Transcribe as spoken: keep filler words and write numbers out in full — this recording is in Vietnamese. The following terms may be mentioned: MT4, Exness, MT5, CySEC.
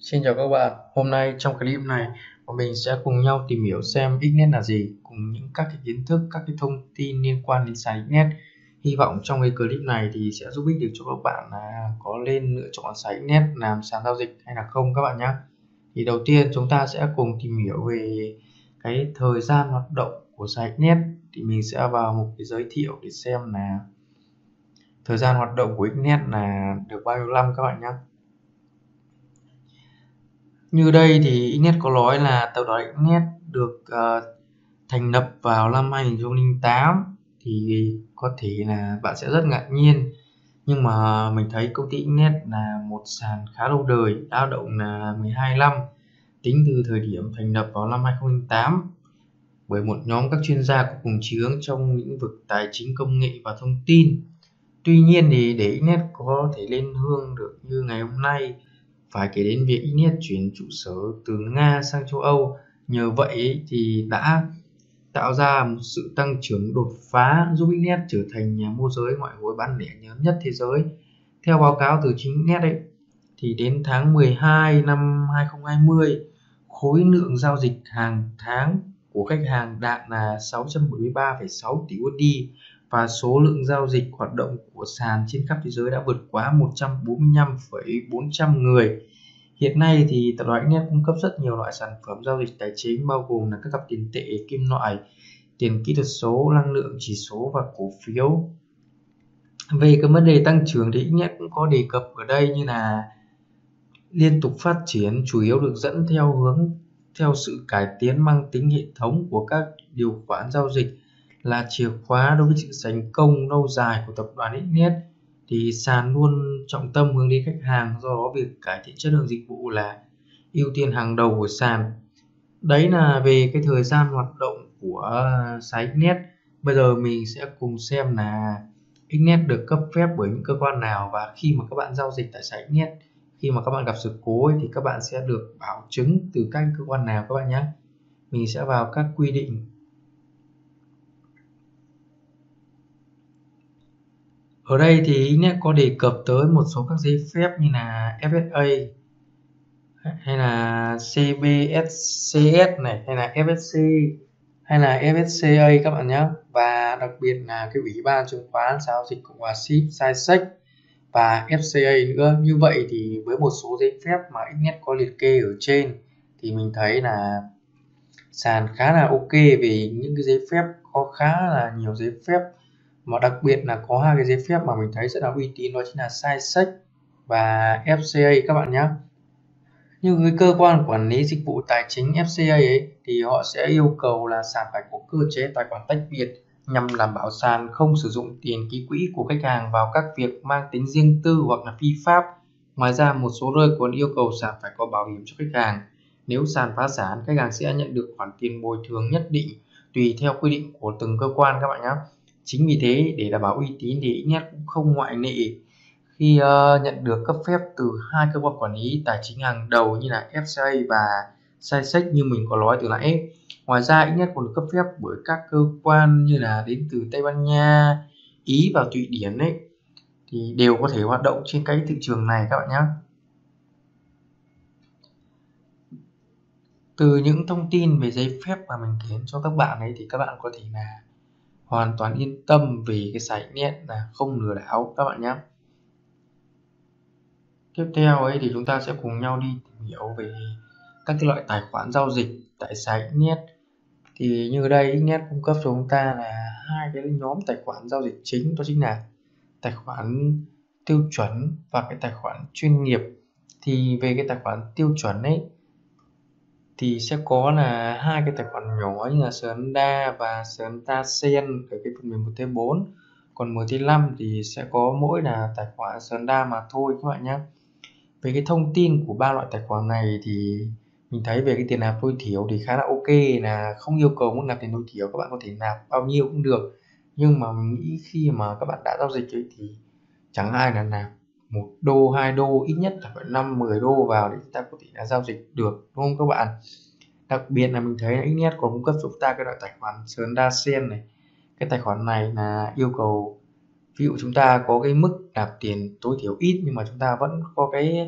Xin chào các bạn, hôm nay trong clip này bọn mình sẽ cùng nhau tìm hiểu xem Exness là gì, cùng những các cái kiến thức, các cái thông tin liên quan đến sàn Exness. Hy vọng trong cái clip này thì sẽ giúp ích được cho các bạn là có lên lựa chọn sàn Exness làm sàn giao dịch hay là không các bạn nhé. Thì đầu tiên chúng ta sẽ cùng tìm hiểu về cái thời gian hoạt động của sàn Exness. Thì mình sẽ vào một cái giới thiệu để xem là thời gian hoạt động của Exness là được bao nhiêu năm các bạn nhé. Như đây thì Exness có nói là tập đoàn Exness được uh, thành lập vào năm hai nghìn không trăm lẻ tám, thì có thể là bạn sẽ rất ngạc nhiên, nhưng mà mình thấy công ty Exness là một sàn khá lâu đời, đã hoạt động là mười hai năm tính từ thời điểm thành lập vào năm hai nghìn không trăm lẻ tám bởi một nhóm các chuyên gia có cùng chí hướng trong lĩnh vực tài chính, công nghệ và thông tin. Tuy nhiên thì để Exness có thể lên hương được như ngày hôm nay, phải kể đến việc Exness chuyển trụ sở từ Nga sang châu Âu. Nhờ vậy thì đã tạo ra một sự tăng trưởng đột phá, giúp Exness trở thành nhà môi giới ngoại hối bán lẻ lớn nhất thế giới. Theo báo cáo từ chính Exness ấy, thì đến tháng mười hai năm hai nghìn không trăm hai mươi, khối lượng giao dịch hàng tháng của khách hàng đạt là sáu trăm bảy mươi ba phẩy sáu tỷ u ét đê và số lượng giao dịch hoạt động của sàn trên khắp thế giới đã vượt quá một trăm bốn mươi lăm phẩy bốn trăm người. Hiện nay thì tập đoàn Exness cung cấp rất nhiều loại sản phẩm giao dịch tài chính, bao gồm là các cặp tiền tệ, kim loại, tiền kỹ thuật số, năng lượng, chỉ số và cổ phiếu. Về cái vấn đề tăng trưởng thì Exness cũng có đề cập ở đây như là liên tục phát triển, chủ yếu được dẫn theo hướng theo sự cải tiến mang tính hệ thống của các điều khoản giao dịch là chìa khóa đối với sự thành công lâu dài của tập đoàn Exness. Thì sàn luôn trọng tâm hướng đến khách hàng, do đó việc cải thiện chất lượng dịch vụ là ưu tiên hàng đầu của sàn. Đấy là về cái thời gian hoạt động của sàn Exness. Bây giờ mình sẽ cùng xem là Exness được cấp phép bởi những cơ quan nào, và khi mà các bạn giao dịch tại sàn Exness, khi mà các bạn gặp sự cố ấy, thì các bạn sẽ được bảo chứng từ các cơ quan nào các bạn nhé. Mình sẽ vào các quy định. Ở đây thì Exness có đề cập tới một số các giấy phép như là ép ét a hay là xê bê ét xê ét này, hay là ép ét xê hay là ép ét xê a các bạn nhé, và đặc biệt là cái Ủy ban Chứng khoán Giao dịch Cộng hòa Síp, CySEC và ép xê a nữa. Như vậy thì với một số giấy phép mà Exness có liệt kê ở trên thì mình thấy là sàn khá là ok vì những cái giấy phép, có khá là nhiều giấy phép, mà đặc biệt là có hai cái giấy phép mà mình thấy rất là uy tín, đó chính là CySEC và ép xê a các bạn nhé. Như cái cơ quan quản lý dịch vụ tài chính ép xê a ấy, thì họ sẽ yêu cầu là sàn phải có cơ chế tài khoản tách biệt nhằm đảm bảo sàn không sử dụng tiền ký quỹ của khách hàng vào các việc mang tính riêng tư hoặc là phi pháp. Ngoài ra một số nơi còn yêu cầu sàn phải có bảo hiểm cho khách hàng. Nếu sàn phá sản, khách hàng sẽ nhận được khoản tiền bồi thường nhất định tùy theo quy định của từng cơ quan các bạn nhé. Chính vì thế để đảm bảo uy tín thì Exness cũng không ngoại lệ khi uh, nhận được cấp phép từ hai cơ quan quản lý tài chính hàng đầu như là ép xê a và CySEC như mình có nói từ nãy. Ngoài ra Exness còn được cấp phép bởi các cơ quan như là đến từ Tây Ban Nha, Ý và Thụy Điển ấy, thì đều có thể hoạt động trên cái thị trường này các bạn nhé. Từ những thông tin về giấy phép mà mình kể cho các bạn ấy thì các bạn có thể là hoàn toàn yên tâm vì cái sàn Exness là không lừa đảo các bạn nhé. Tiếp theo ấy thì chúng ta sẽ cùng nhau đi tìm hiểu về các cái loại tài khoản giao dịch tại sàn Exness. Thì như đây Exness cung cấp cho chúng ta là hai cái nhóm tài khoản giao dịch chính, đó chính là tài khoản tiêu chuẩn và cái tài khoản chuyên nghiệp. Thì về cái tài khoản tiêu chuẩn ấy thì sẽ có là hai cái tài khoản nhỏ như là Sanda và Sanda Sen ở cái phần mềm em tê bốn, còn em tê năm thì sẽ có mỗi là tài khoản Sanda mà thôi các bạn nhé. Về cái thông tin của ba loại tài khoản này thì mình thấy về cái tiền nạp tối thiểu thì khá là ok, là không yêu cầu muốn nạp tiền tối thiểu, các bạn có thể nạp bao nhiêu cũng được, nhưng mà mình nghĩ khi mà các bạn đã giao dịch ấy, thì chẳng ai là nạp một đô, hai đô, ít nhất là phải năm, mười đô vào để chúng ta có thể là giao dịch được, đúng không các bạn? Đặc biệt là mình thấy là Exness có cung cấp cho chúng ta cái loại tài khoản Sanda Sen này. Cái tài khoản này là yêu cầu ví dụ chúng ta có cái mức nạp tiền tối thiểu ít nhưng mà chúng ta vẫn có cái